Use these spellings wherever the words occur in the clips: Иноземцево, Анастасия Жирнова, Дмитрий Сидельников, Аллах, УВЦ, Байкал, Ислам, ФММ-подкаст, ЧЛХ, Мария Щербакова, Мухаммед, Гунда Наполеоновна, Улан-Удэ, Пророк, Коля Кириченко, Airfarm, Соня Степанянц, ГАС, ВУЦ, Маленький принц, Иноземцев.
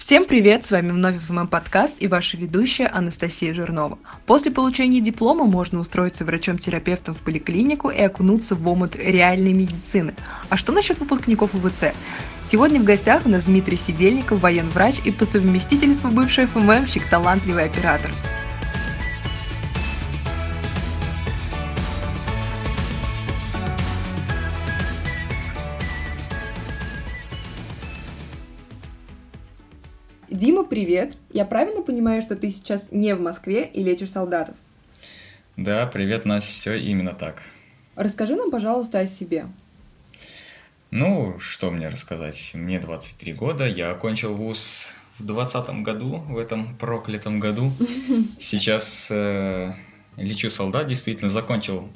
Всем привет, с вами вновь ФММ-подкаст и ваша ведущая Анастасия Жирнова. После получения диплома можно устроиться врачом-терапевтом в поликлинику и окунуться в омут реальной медицины. А что насчет выпускников ВУЦ? Сегодня в гостях у нас Дмитрий Сидельников, военврач и по совместительству бывший ФММщик, талантливый оператор. Дима, привет! Я правильно понимаю, что ты сейчас не в Москве и лечишь солдатов? Да, привет, Настя, все именно так. Расскажи нам, пожалуйста, о себе. Ну, что мне рассказать? Мне 23 года, я окончил вуз в 2020 году, в этом проклятом году. Сейчас лечу солдат, действительно, закончил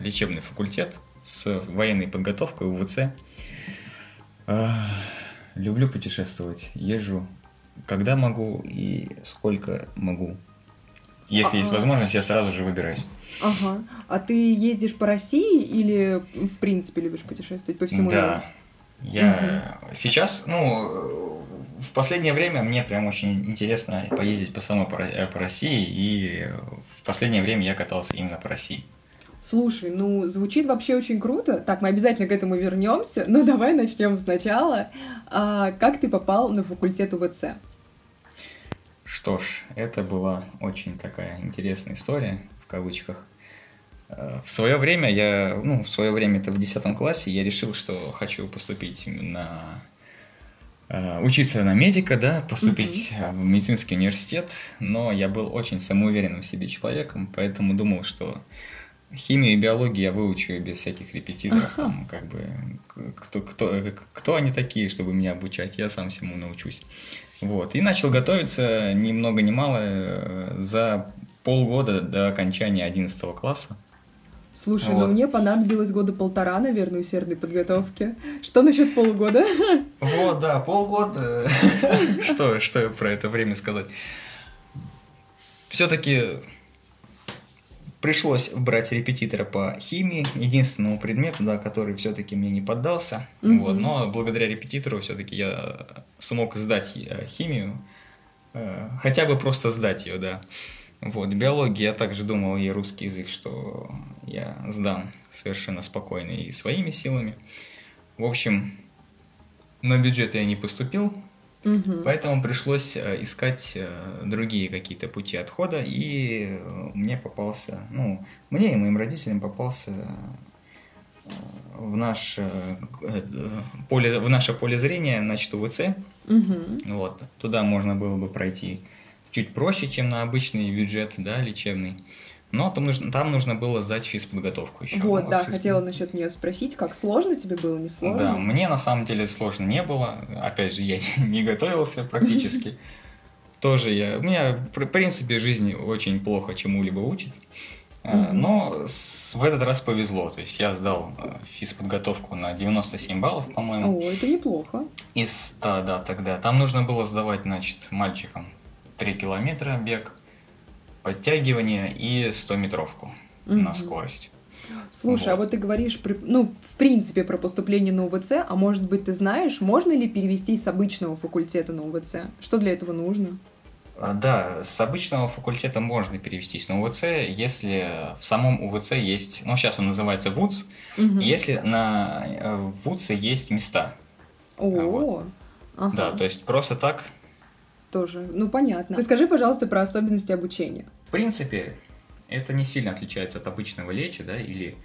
лечебный факультет с военной подготовкой в ВУЦ. Люблю путешествовать, езжу. Когда могу и сколько могу. Если есть возможность, я сразу же выбираюсь. Ага. А ты ездишь по России или, в принципе, любишь путешествовать по всему миру? Да. Я сейчас, в последнее время мне прям очень интересно поездить по самой по России, и в последнее время я катался именно по России. Слушай, звучит вообще очень круто. Так, мы обязательно к этому вернемся, но давай начнем сначала. Как ты попал на факультет УВЦ? Что ж, это была очень такая интересная история, в кавычках. В свое время, это в 10 классе, я решил, что хочу поступить учиться на медика, да, поступить в медицинский университет, но я был очень самоуверенным в себе человеком, поэтому думал, что химию и биологию я выучу без всяких репетиторов, там, как бы, кто они такие, чтобы меня обучать, я сам всему научусь. Вот. И начал готовиться ни много ни мало за полгода до окончания 11 класса. Слушай, вот. Мне понадобилось года полтора, наверное, усердной подготовки. Что насчет полгода? Вот, да, полгода. Что про это время сказать? Все-таки пришлось брать репетитора по химии, единственному предмету, да, который все-таки мне не поддался. Вот, но благодаря репетитору все-таки я смог сдать химию, хотя бы просто сдать ее, да. Вот, биология, я также думал, и русский язык, что я сдам совершенно спокойно и своими силами. В общем, на бюджет я не поступил. Поэтому пришлось искать другие какие-то пути отхода, и мне попался, мне и моим родителям попался в наше поле зрения, значит, УВЦ. Вот, туда можно было бы пройти чуть проще, чем на обычный бюджет, да, лечебный. Но там нужно было сдать физподготовку еще. Вот, да, хотела насчет нее спросить, как сложно тебе было, не сложно? Да, мне на самом деле сложно не было. Опять же, я не готовился практически. Тоже я... Меня, в принципе, жизнь очень плохо чему-либо учит. Но в этот раз повезло. То есть я сдал физподготовку на 97 баллов, по-моему. О, это неплохо. Из 100, да, тогда. Там нужно было сдавать, значит, мальчикам 3 километра бег, подтягивание и 100-метровку на скорость. Слушай, вот. А вот ты говоришь, в принципе, про поступление на УВЦ, а может быть, ты знаешь, можно ли перевестись с обычного факультета на УВЦ? Что для этого нужно? Да, с обычного факультета можно перевестись на УВЦ, если в самом УВЦ есть, сейчас он называется ВУЦ, если на ВУЦе есть места. Вот. Ага. Да, то есть просто так... Тоже, понятно. Расскажи, пожалуйста, про особенности обучения. В принципе, это не сильно отличается от обычного леча, да, или,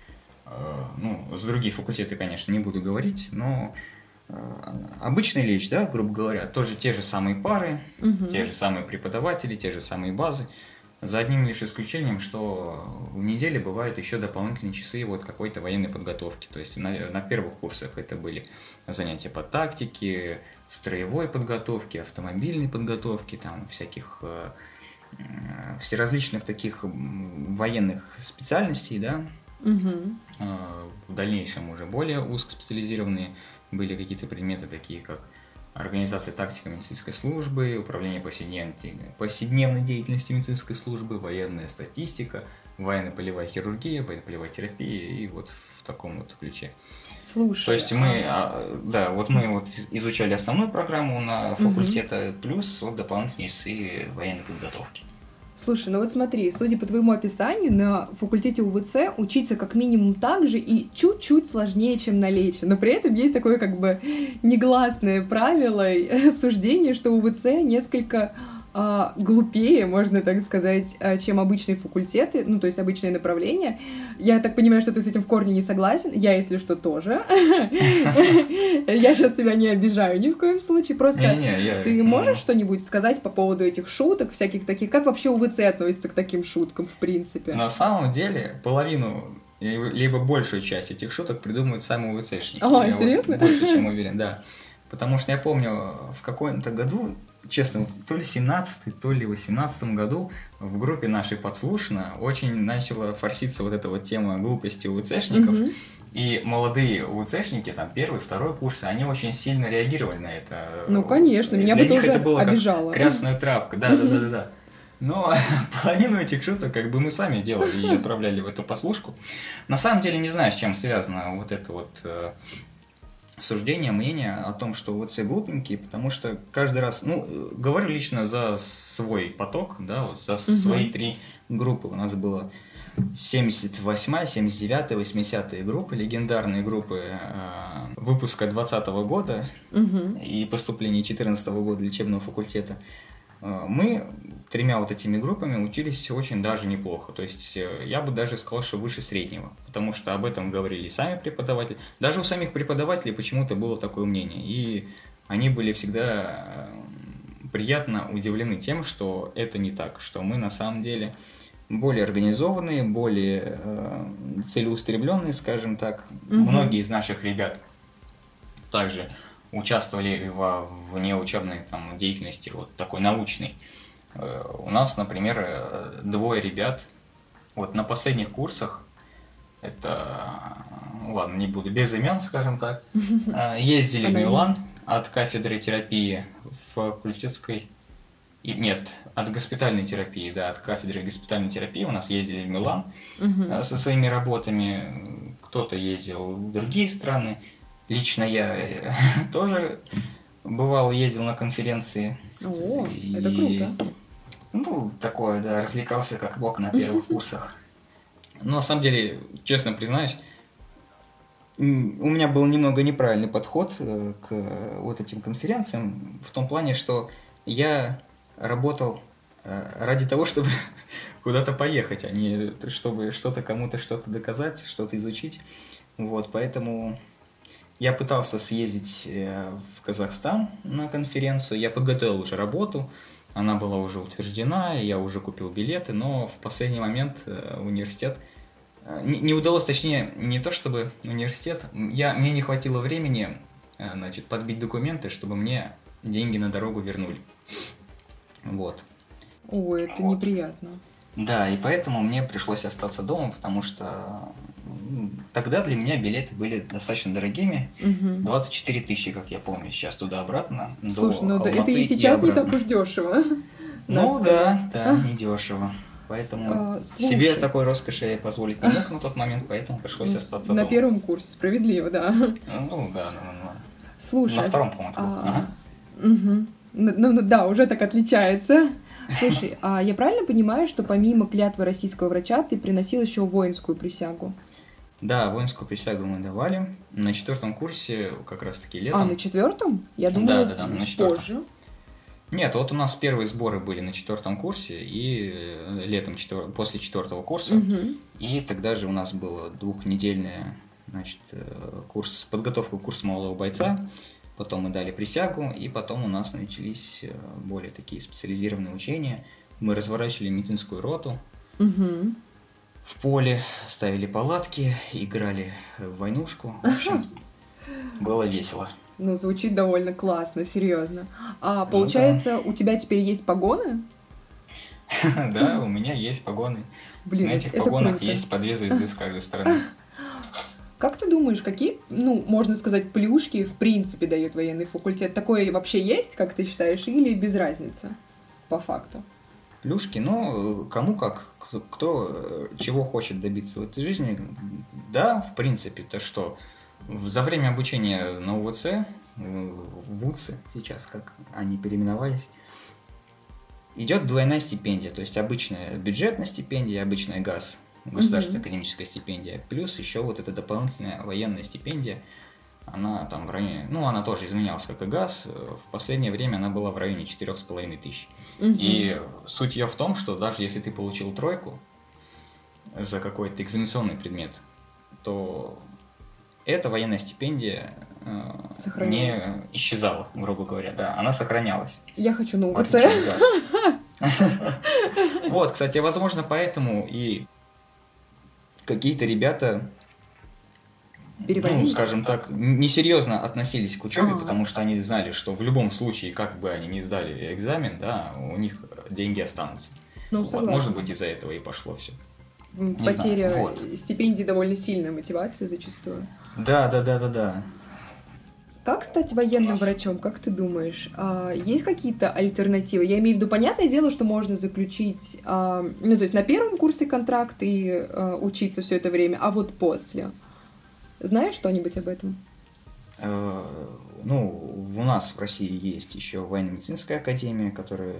с других факультетов, конечно, не буду говорить, но обычный леч, да, грубо говоря, тоже те же самые пары, те же самые преподаватели, те же самые базы, за одним лишь исключением, что в неделе бывают еще дополнительные часы какой-то военной подготовки. То есть на первых курсах это были занятия по тактике, строевой подготовке, автомобильной подготовке, там всяких всеразличных таких военных специальностей, да. В дальнейшем уже более узкоспециализированные были какие-то предметы, такие как организация тактики медицинской службы, управление повседневной деятельностью медицинской службы, военная статистика, военно-полевая хирургия, военно-полевая терапия и вот в таком вот ключе. Слушай. То есть мы изучали основную программу на факультете, плюс вот дополнительные часы военной подготовки. Слушай, ну вот смотри, судя по твоему описанию, на факультете УВЦ учиться как минимум так же и чуть-чуть сложнее, чем на лече. Но при этом есть такое как бы негласное правило, суждение, что УВЦ несколько глупее, можно так сказать, чем обычные факультеты, ну то есть обычные направления. Я так понимаю, что ты с этим в корне не согласен. Я, если что, тоже. Я сейчас тебя не обижаю ни в коем случае. Просто ты можешь что-нибудь сказать по поводу этих шуток, всяких таких? Как вообще УВЦ относится к таким шуткам, в принципе? На самом деле, половину, либо большую часть этих шуток придумывают сами УВЦшники. О, серьезно? Больше, чем уверен, да. Потому что я помню, в каком-то году, честно, то ли 17-й, то ли 18-м году в группе нашей «Подслушано» очень начала форситься вот эта вот тема глупости УВЦшников. Mm-hmm. И молодые УВЦшники, там, первый, второй курсы, они очень сильно реагировали на это. Ну, конечно, меня бы тоже это было обижало. Как красная травка, да-да-да-да. Но половину этих шуток как бы мы сами делали и отправляли в эту послушку. На самом деле не знаю, с чем связано вот это вот суждение, мнение о том, что УВЦ глупенькие, потому что каждый раз, говорю лично за свой поток, да, вот за свои три группы. У нас было 78-я, 79-я, 80-я группы, легендарные группы выпуска 20-го года и поступления 14-го года лечебного факультета. Мы тремя вот этими группами учились очень даже неплохо. То есть я бы даже сказал, что выше среднего, потому что об этом говорили и сами преподаватели. Даже у самих преподавателей почему-то было такое мнение. И они были всегда приятно удивлены тем, что это не так, что мы на самом деле более организованные, более целеустремленные, скажем так. Многие из наших ребят также участвовали во внеучебной там деятельности, вот такой научной. У нас, например, двое ребят вот на последних курсах, это, ладно, не буду, без имен, скажем так, ездили в Милан от кафедры терапии факультетской, нет, от госпитальной терапии, да, от кафедры госпитальной терапии у нас ездили в Милан со своими работами, кто-то ездил в другие страны. Лично я тоже бывал, ездил на конференции. О, и это круто. Ну, такое, да, развлекался как бог на первых курсах. Но на самом деле, честно признаюсь, у меня был немного неправильный подход к вот этим конференциям, в том плане, что я работал ради того, чтобы куда-то поехать, а не чтобы что-то кому-то что-то доказать, что-то изучить. Вот, поэтому я пытался съездить в Казахстан на конференцию, я подготовил уже работу, она была уже утверждена, я уже купил билеты, но в последний момент университет не удалось, точнее, не то чтобы университет, мне не хватило времени, значит, подбить документы, чтобы мне деньги на дорогу вернули. Вот. Ой, это неприятно. Да, и поэтому мне пришлось остаться дома, потому что тогда для меня билеты были достаточно дорогими. 24 тысячи, как я помню, сейчас туда-обратно. Слушай, ну это и сейчас не так уж дешево. Ну да, не дешево. Поэтому себе такой роскоши я позволить не мог на тот момент, поэтому пришлось остаться дома. На первом курсе, справедливо, да. Ну да. Слушай. На втором, по-моему, был. Ну да, уже так отличается. Слушай, а я правильно понимаю, что помимо клятвы российского врача ты приносил еще воинскую присягу? Да, воинскую присягу мы давали на четвертом курсе, как раз-таки летом. А, на четвертом? Я думала, да, на четвертом. Позже. Нет, вот у нас первые сборы были на четвертом курсе и летом после четвертого курса. И тогда же у нас было двухнедельное, значит, курс, подготовка к курсу молодого бойца. Потом мы дали присягу, и потом у нас начались более такие специализированные учения. Мы разворачивали медицинскую роту в поле, ставили палатки, играли в войнушку. В общем, было весело. Ну, звучит довольно классно, серьезно. А получается, у тебя теперь есть погоны? Да, у меня есть погоны. На этих погонах есть по 2 звезды с каждой стороны. Как ты думаешь, какие, можно сказать, плюшки в принципе дает военный факультет? Такое вообще есть, как ты считаешь, или без разницы по факту? Плюшки, кому как, кто чего хочет добиться в этой жизни. Да, в принципе-то что? За время обучения на ВУЦ, сейчас как они переименовались, идет двойная стипендия, то есть обычная бюджетная стипендия, обычная ГАС, государственная академическая стипендия, плюс еще вот эта дополнительная военная стипендия, она там в районе, она тоже изменялась, как и ГАЗ, в последнее время она была в районе 4,5 тысяч. И суть ее в том, что даже если ты получил тройку за какой-то экзаменационный предмет, то эта военная стипендия не исчезала, грубо говоря, да, она сохранялась. Я хочу на УВЦ. Вот, кстати, возможно, поэтому и какие-то ребята... скажем так, несерьезно относились к учебе, потому что они знали, что в любом случае, как бы они ни сдали экзамен, да, у них деньги останутся. Может быть, из-за этого и пошло все. Потеря стипендий довольно сильная мотивация зачастую. Да. Как стать военным врачом, как ты думаешь? Есть какие-то альтернативы? Я имею в виду, понятное дело, что можно заключить, на первом курсе контракт и учиться все это время, а вот после... Знаешь что-нибудь об этом? У нас в России есть еще военно-медицинская академия, которая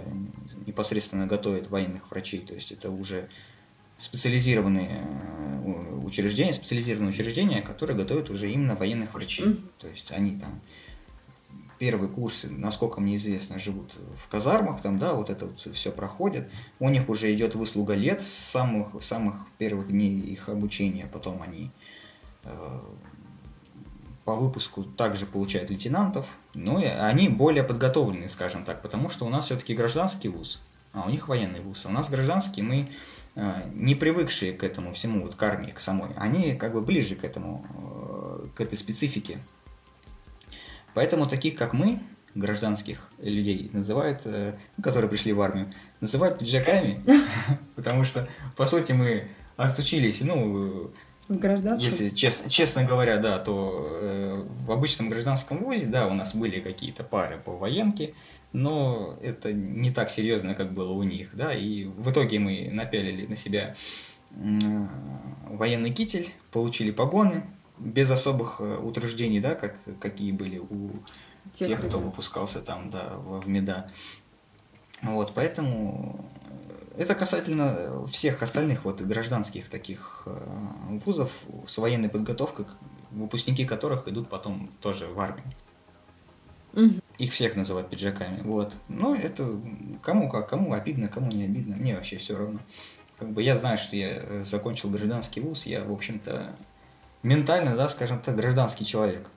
непосредственно готовит военных врачей, то есть это уже специализированные учреждения, которые готовят уже именно военных врачей. То есть они там первые курсы, насколько мне известно, живут в казармах, там, да, вот это вот все проходит. У них уже идет выслуга лет с самых первых дней их обучения, потом они по выпуску также получают лейтенантов, и они более подготовлены, скажем так, потому что у нас все-таки гражданский вуз, а у них военный вуз. А у нас гражданский, мы не привыкшие к этому всему, вот к армии, к самой, они как бы ближе к этому, к этой специфике. Поэтому таких, как мы, гражданских людей называют, которые пришли в армию, называют пиджаками, потому что, по сути, мы отучились, если честно говоря, да, то в обычном гражданском вузе, да, у нас были какие-то пары по военке, но это не так серьезно, как было у них, да, и в итоге мы напялили на себя военный китель, получили погоны без особых утруждений, да, какие были у тех, кто выпускался там, да, в МИДа. Вот, поэтому... Это касательно всех остальных гражданских таких вузов с военной подготовкой, выпускники которых идут потом тоже в армию. Их всех называют пиджаками. Вот. Это кому обидно, кому не обидно. Мне вообще все равно. Я знаю, что я закончил гражданский вуз, я, в общем-то, ментально, да, скажем так, гражданский человек.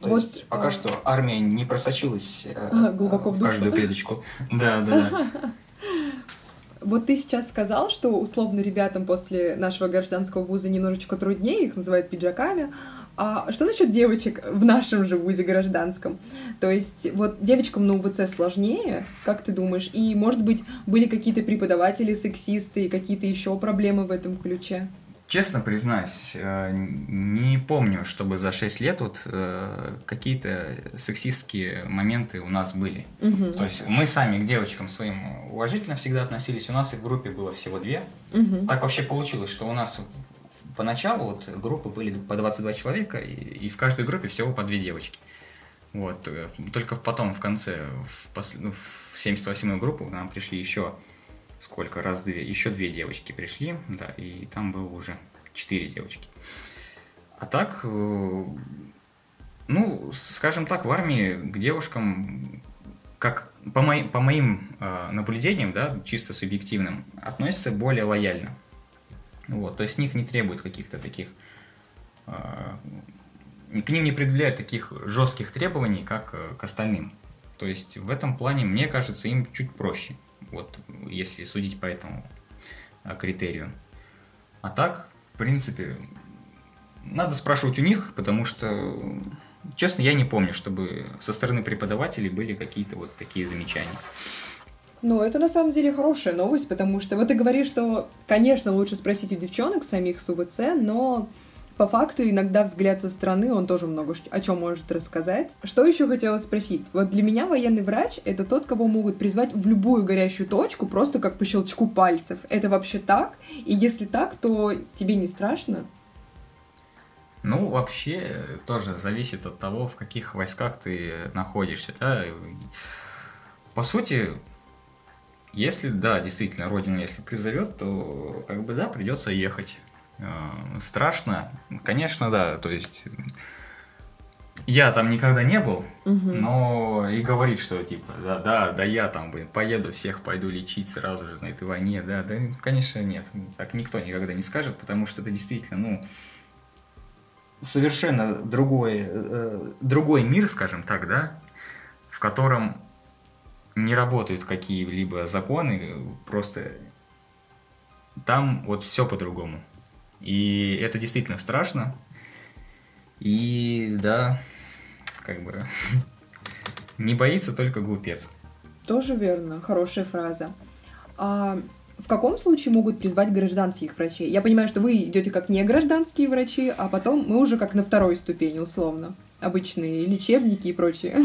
То есть пока что армия не просочилась глубоко в каждую клеточку. Да. Вот ты сейчас сказал, что условно ребятам после нашего гражданского вуза немножечко труднее, их называют пиджаками. А что насчет девочек в нашем же вузе гражданском? То есть вот девочкам на УВЦ сложнее, как ты думаешь? И, может быть, были какие-то преподаватели сексисты, какие-то еще проблемы в этом ключе? Честно признаюсь, не помню, чтобы за 6 лет какие-то сексистские моменты у нас были. То есть мы сами к девочкам своим уважительно всегда относились. У нас их в группе было всего 2. Так вообще получилось, что у нас поначалу группы были по 22 человека, и в каждой группе всего по 2 девочки. Вот. Только потом в конце, в 78-ю группу к нам пришли еще 2 девочки пришли, да, и там было уже 4 девочки. А так, скажем так, в армии к девушкам, как по моим наблюдениям, да, чисто субъективным, относятся более лояльно. Вот, то есть них не требуют каких-то таких, к ним не предъявляют таких жестких требований, как к остальным. То есть в этом плане, мне кажется, им чуть проще. Вот, если судить по этому критерию. А так, в принципе, надо спрашивать у них, потому что, честно, я не помню, чтобы со стороны преподавателей были какие-то такие замечания. Это на самом деле хорошая новость, потому что ты говоришь, что, конечно, лучше спросить у девчонок самих с УВЦ, но По факту, иногда взгляд со стороны, он тоже много о чем может рассказать. Что еще хотела спросить? Вот для меня военный врач — это тот, кого могут призвать в любую горящую точку, просто как по щелчку пальцев. Это вообще так? И если так, то тебе не страшно? Ну, вообще, тоже зависит от того, в каких войсках ты находишься, да? По сути, если, да, действительно, родина, если призовет, то, как бы, да, придется ехать. Страшно, конечно, да, то есть я там никогда не был, но и говорит, что типа, да, я там, блин, поеду, всех пойду лечить сразу же на этой войне, да, конечно, нет, так никто никогда не скажет, потому что это действительно, ну, совершенно другой мир, скажем так, да, в котором не работают какие-либо законы, просто там вот все по-другому. И это действительно страшно. И да, как бы не боится только глупец. Тоже верно, хорошая фраза. А в каком случае могут призвать гражданских врачей? Я понимаю, что вы идете как не гражданские врачи, а потом мы уже как на второй ступени, условно. Обычные лечебники и прочее.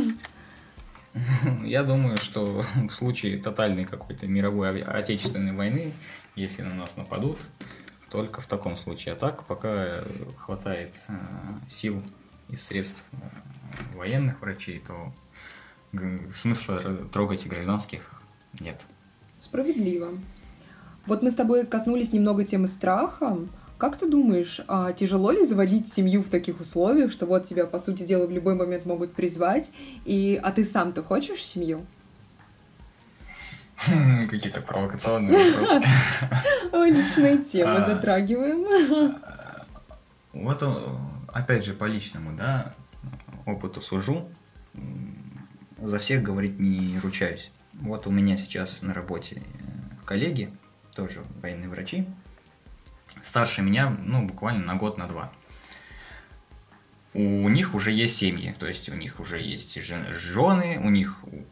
Я думаю, что в случае тотальной какой-то мировой отечественной войны, если на нас нападут, только в таком случае. А так, пока хватает сил и средств военных врачей, то смысла трогать гражданских нет. Справедливо. Вот мы с тобой коснулись немного темы страха. Как ты думаешь, тяжело ли заводить семью в таких условиях, что вот тебя, по сути дела, в любой момент могут призвать, а ты сам-то хочешь семью? Какие-то провокационные вопросы. Личные темы затрагиваем. Вот, опять же, по личному, да, опыту сужу. За всех говорить не ручаюсь. Вот у меня сейчас на работе коллеги, тоже военные врачи, старше меня, ну, буквально на год, на два. У них уже есть семьи, то есть у них уже есть жены,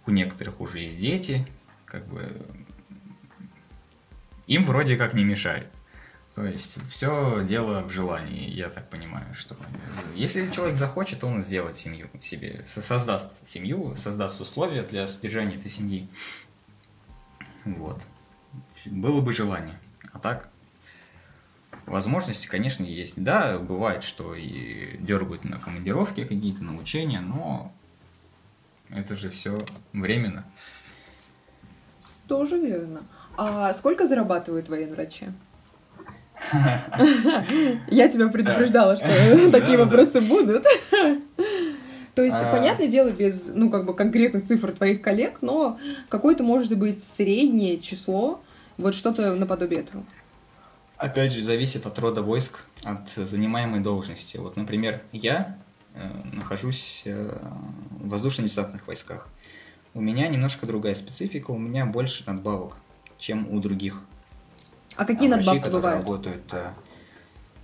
у некоторых уже есть дети. Как бы им вроде как не мешает. То есть все дело в желании, я так понимаю, что если человек захочет, он сделает семью себе, создаст семью, создаст условия для содержания этой семьи. Вот. Было бы желание. А так, возможности, конечно, есть. Да, бывает, что и дергают на командировки какие-то, на учения, но это же все временно. Тоже верно. А сколько зарабатывают военврачи? Я тебя предупреждала, что такие вопросы будут. То есть, понятное дело, без, ну, как бы конкретных цифр твоих коллег, но какое-то, может быть, среднее число, вот что-то наподобие этого. Опять же, зависит от рода войск, от занимаемой должности. Вот, например, я нахожусь в воздушно-десантных войсках. У меня немножко другая специфика, у меня больше надбавок, чем у других. А какие надбавки бывают? Работают,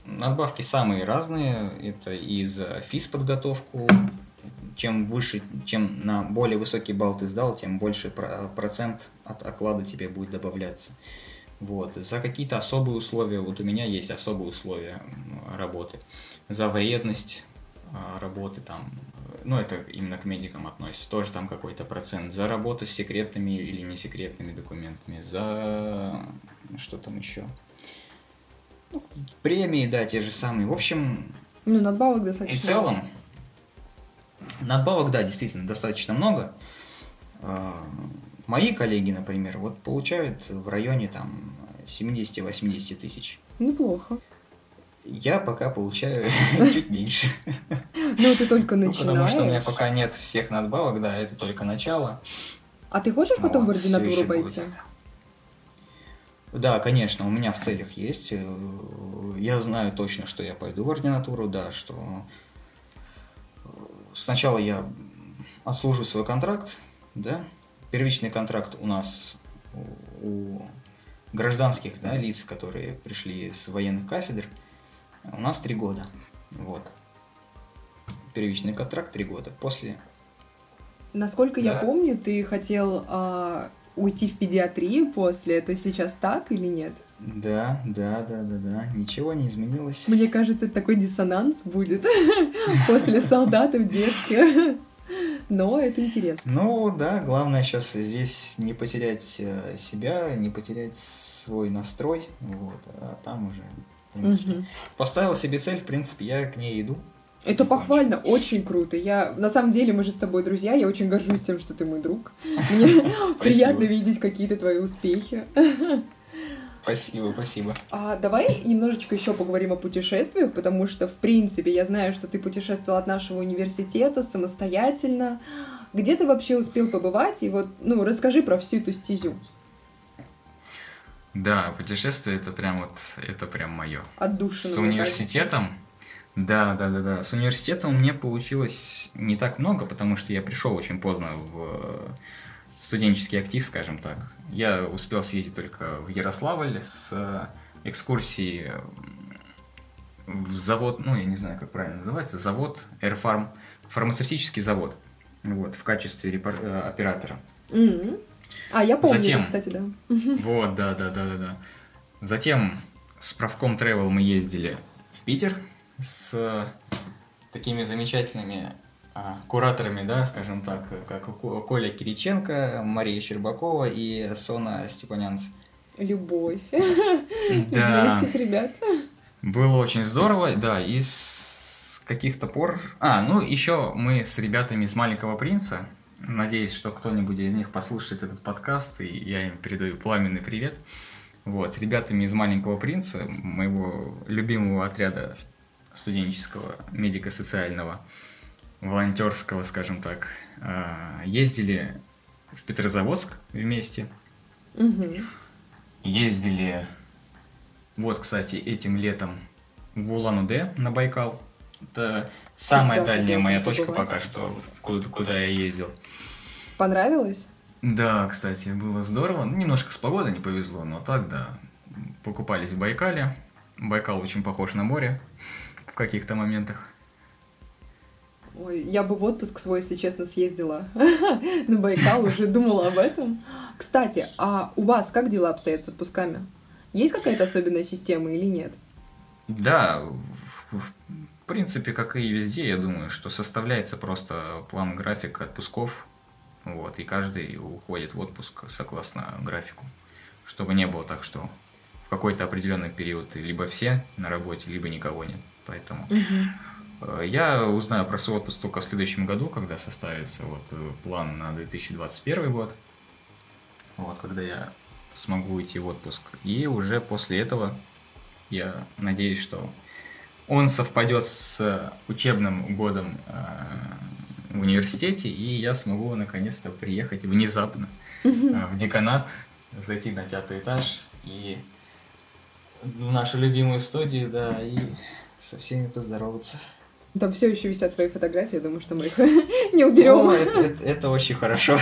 надбавки самые разные, это и за физподготовку, чем выше, чем на более высокий балл ты сдал, тем больше процент от оклада тебе будет добавляться. Вот. За какие-то особые условия, вот у меня есть особые условия работы, за вредность работы там. Ну, это именно к медикам относится, тоже там какой-то процент. За работу с секретными или несекретными документами, за... что там еще? Ну, премии, да, те же самые. В общем... Ну, надбавок достаточно. И в целом, надбавок, да, действительно, достаточно много. Мои коллеги, например, вот получают в районе там 70-80 тысяч. Неплохо. Я пока получаю чуть меньше. Ну, ты только начинаешь. Ну, потому что у меня пока нет всех надбавок, да, это только начало. А ты хочешь потом в ординатуру пойти? Да, конечно, у меня в целях есть. Я знаю точно, что я пойду в ординатуру, да, что сначала я отслужу свой контракт, да. Первичный контракт у нас у гражданских, да, лиц, которые пришли с военных кафедр, у нас 3 года. Вот. Первичный контракт 3 года. После... Насколько я помню, ты хотел уйти в педиатрию после. Это сейчас так или нет? Да, ничего не изменилось. Мне кажется, такой диссонанс будет после солдата в детке. Но это интересно. Ну да, главное сейчас здесь не потерять себя, не потерять свой настрой, вот, а там уже, в принципе. Угу. Поставил себе цель, в принципе, я к ней иду. Это похвально, очень круто. На самом деле, мы же с тобой друзья, я очень горжусь тем, что ты мой друг. Мне приятно видеть какие-то твои успехи. Спасибо. А давай немножечко еще поговорим о путешествиях, потому что, в принципе, я знаю, что ты путешествовал от нашего университета самостоятельно. Где ты вообще успел побывать? И вот, расскажи про всю эту стезю. Да, путешествие это прям мое. От души. С университетом. Да. С университетом мне получилось не так много, потому что я пришел очень поздно в студенческий актив, скажем так. Я успел съездить только в Ярославль с экскурсии в завод, я не знаю, как правильно называется, завод Airfarm, фармацевтический завод, в качестве оператора. Mm-hmm. А, я помню, затем, это, кстати, да. Вот, да. Затем с правком Travel мы ездили в Питер с такими замечательными кураторами, да, скажем так, как Коля Кириченко, Мария Щербакова и Соня Степанянц. Любовь. Да. Любовь этих ребят. Было очень здорово, да, и с каких-то пор... еще мы с ребятами из «Маленького принца», надеюсь, что кто-нибудь из них послушает этот подкаст, и я им передаю пламенный привет. Вот, с ребятами из «Маленького принца», моего любимого отряда студенческого, медико-социального, волонтерского, скажем так, ездили в Петрозаводск вместе. Угу. Ездили, кстати, этим летом в Улан-Удэ на Байкал. Это самая дальняя моя точка пока что, куда я ездил. Понравилось? Да, кстати, было здорово. Немножко с погодой не повезло, но так, да. Покупались в Байкале. Байкал очень похож на море в каких-то моментах. Ой, я бы в отпуск свой, если честно, съездила на Байкал, уже думала об этом. Кстати, а у вас как дела обстоят с отпусками? Есть какая-то особенная система или нет? Да, в принципе, как и везде, я думаю, что составляется просто план-график отпусков, и каждый уходит в отпуск согласно графику, чтобы не было так, что в какой-то определенный период либо все на работе, либо никого нет, поэтому... Я узнаю про свой отпуск только в следующем году, когда составится план на 2021 год, когда я смогу идти в отпуск. И уже после этого я надеюсь, что он совпадет с учебным годом в университете, и я смогу наконец-то приехать внезапно в деканат, зайти на 5-й этаж и в нашу любимую студию, да, и со всеми поздороваться. Там все еще висят твои фотографии, я думаю, что мы их не уберем. Это очень хорошо.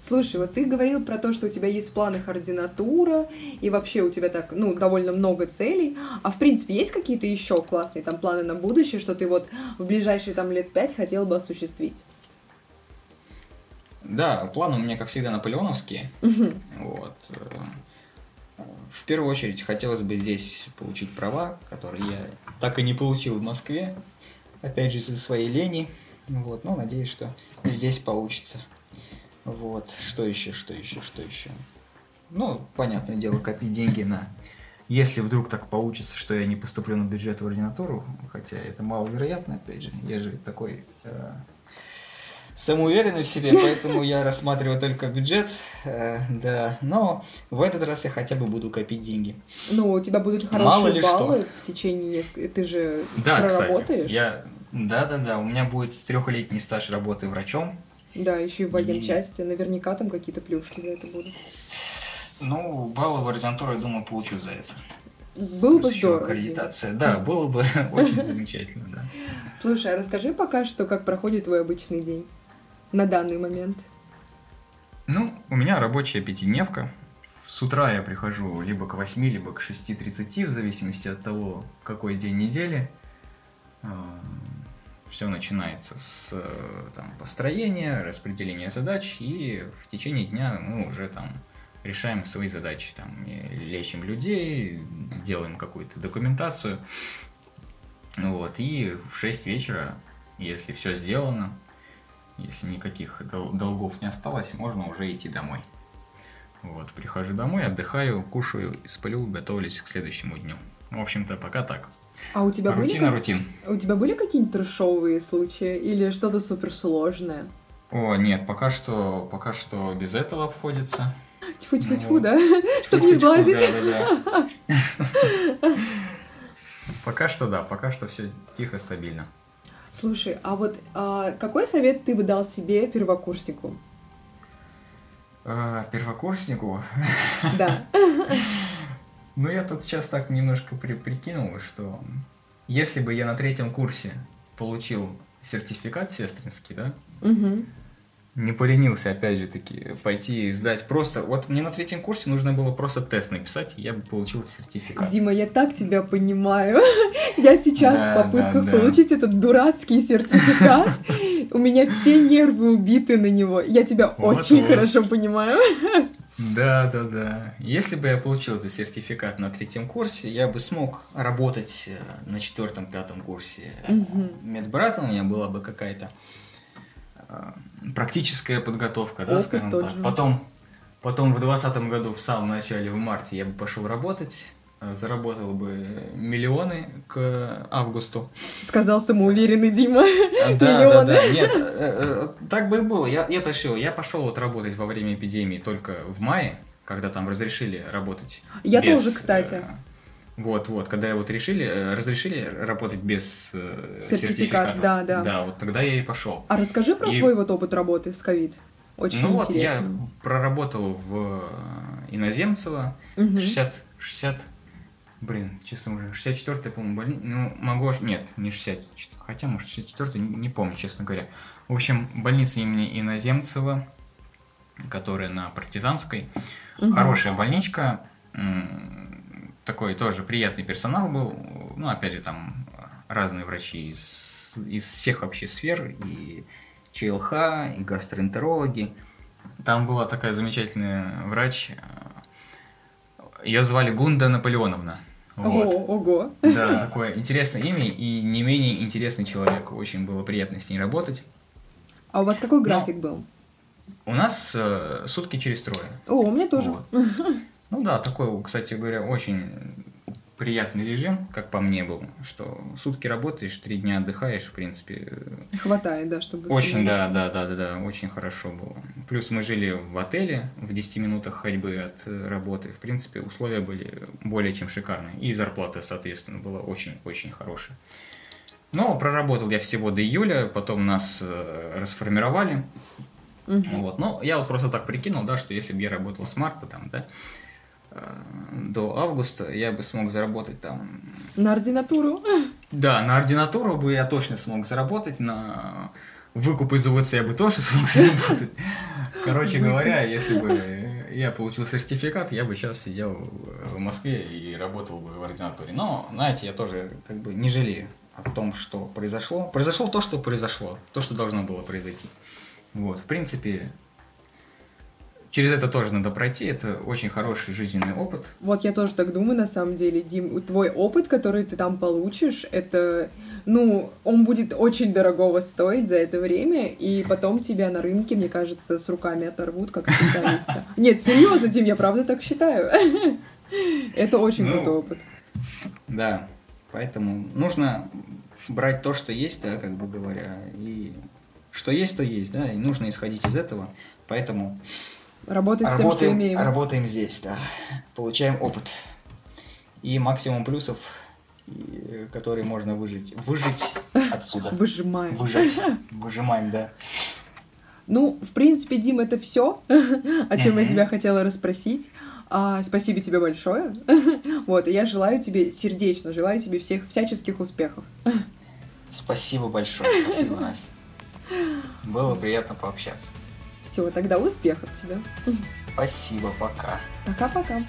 Слушай, ты говорил про то, что у тебя есть в планах ординатура, и вообще у тебя так, довольно много целей. А в принципе, есть какие-то еще классные там планы на будущее, что ты в ближайшие лет 5 хотел бы осуществить? Да, планы у меня, как всегда, наполеоновские. В первую очередь хотелось бы здесь получить права, которые я так и не получил в Москве, опять же из-за своей лени. Надеюсь, что здесь получится. Что еще? Понятное дело, копить деньги на... Если вдруг так получится, что я не поступлю на бюджет в ординатуру, хотя это маловероятно, опять же, я же такой... самоуверенный в себе, поэтому я рассматриваю только бюджет, но в этот раз я хотя бы буду копить деньги. У тебя будут хорошие баллы в течение нескольких... Ты же проработаешь? Кстати, у меня будет 3-летний стаж работы врачом. Да, еще и в военчасти, наверняка там какие-то плюшки за это будут. Баллы в ординатуру, я думаю, получу за это. Было бы здорово. Аккредитация. Да, было бы очень замечательно, да. Слушай, а расскажи пока что, как проходит твой обычный день? На данный момент. У меня рабочая 5-дневка. С утра я прихожу либо к 8, либо к 6:30, в зависимости от того, какой день недели. Все начинается с построения, распределения задач, и в течение дня мы уже решаем свои задачи, там, лечим людей, делаем какую-то документацию. Вот, и в 6 вечера, если все сделано, если никаких долгов не осталось, можно уже идти домой. Вот, прихожу домой, отдыхаю, кушаю, сплю, готовлюсь к следующему дню. В общем-то, пока так. А у тебя у тебя были какие-нибудь трэшовые случаи или что-то суперсложное? О, нет, пока что без этого обходится. Тьфу-тьфу-тьфу, ну, да? Чтобы не сглазить. Да. Пока что да, пока что все тихо, стабильно. Слушай, а вот какой совет ты бы дал себе первокурснику? Первокурснику? Да. Ну, я тут сейчас так немножко прикинул, что если бы я на 3 курсе получил сертификат сестринский, да, не поленился, опять же таки, пойти и сдать просто... Вот мне на 3 курсе нужно было просто тест написать, и я бы получил сертификат. Дима, я так тебя понимаю. Я сейчас в попытках получить этот дурацкий сертификат. У меня все нервы убиты на него. Я тебя очень хорошо понимаю. Да. Если бы я получил этот сертификат на 3 курсе, я бы смог работать на 4-5 курсе. Медбратом у меня была бы какая-то практическая подготовка, да, скажем так. Потом в 2020 году, в самом начале, в марте, я бы пошел работать, заработал бы миллионы к августу. Сказал самоуверенный Дима. Да. Нет, так бы и было. Я-то что, я пошел вот работать во время эпидемии только в мае, когда там разрешили работать. Я тоже, кстати. Вот, когда вот разрешили работать без сертификатов. Да. Да, вот тогда я и пошел. А расскажи про свой вот опыт работы с ковид. Очень интересно. Ну вот, я проработал в Иноземцево 64-й, по-моему, больница. Ну, могу... Нет, не 64, хотя, может, 64-й, не помню, честно говоря. В общем, больница имени Иноземцева, которая на Партизанской. Хорошая больничка. Такой тоже приятный персонал был. Ну, опять же, там разные врачи из всех вообще сфер. И ЧЛХ, и гастроэнтерологи. Там была такая замечательная врач. Ее звали Гунда Наполеоновна. Вот. Ого! Да, такое интересное имя и не менее интересный человек. Очень было приятно с ней работать. А у вас какой график был? У нас сутки через 3. У меня тоже. Вот. Ну да, такой, кстати говоря, очень приятный режим, как по мне был, что сутки работаешь, 3 отдыхаешь, в принципе. Хватает, да, чтобы... Очень, да, очень хорошо было. Плюс мы жили в отеле в 10 минутах ходьбы от работы. В принципе, условия были более чем шикарные. И зарплата, соответственно, была очень-очень хорошая. Но проработал я всего до июля, потом нас расформировали. Вот. Но я вот просто так прикинул, да, что если бы я работал с марта, там, да, до августа, я бы смог заработать там... На ординатуру? Да, на ординатуру бы я точно смог заработать, на выкуп из ВУЦ я бы тоже смог заработать. Короче говоря, если бы я получил сертификат, я бы сейчас сидел в Москве и работал бы в ординатуре. Но, знаете, я тоже как бы не жалею о том, что произошло. Произошло, то, что должно было произойти. Вот, в принципе... Через это тоже надо пройти, это очень хороший жизненный опыт. Вот я тоже так думаю, на самом деле, Дим. Твой опыт, который ты там получишь, это, ну, он будет очень дорогого стоить за это время, и потом тебя на рынке, мне кажется, с руками оторвут, как специалиста. Нет, серьезно, Дим, я правда так считаю. Это очень крутой опыт. Да, поэтому нужно брать то, что есть, да, как бы говоря, и что есть, то есть, да, и нужно исходить из этого, поэтому... Работаем с тем, что имеем. Работаем здесь, да. Получаем опыт. И максимум плюсов, которые можно выжить. Выжить отсюда. Выжимаем. Выжимаем, да. Ну, в принципе, Дим, это все, о чем я тебя хотела расспросить. Спасибо тебе большое. Вот, и я сердечно желаю тебе всех всяческих успехов. Спасибо большое. Спасибо, Настя. Было приятно пообщаться. Всё, тогда успехов тебе. Спасибо, пока. Пока-пока.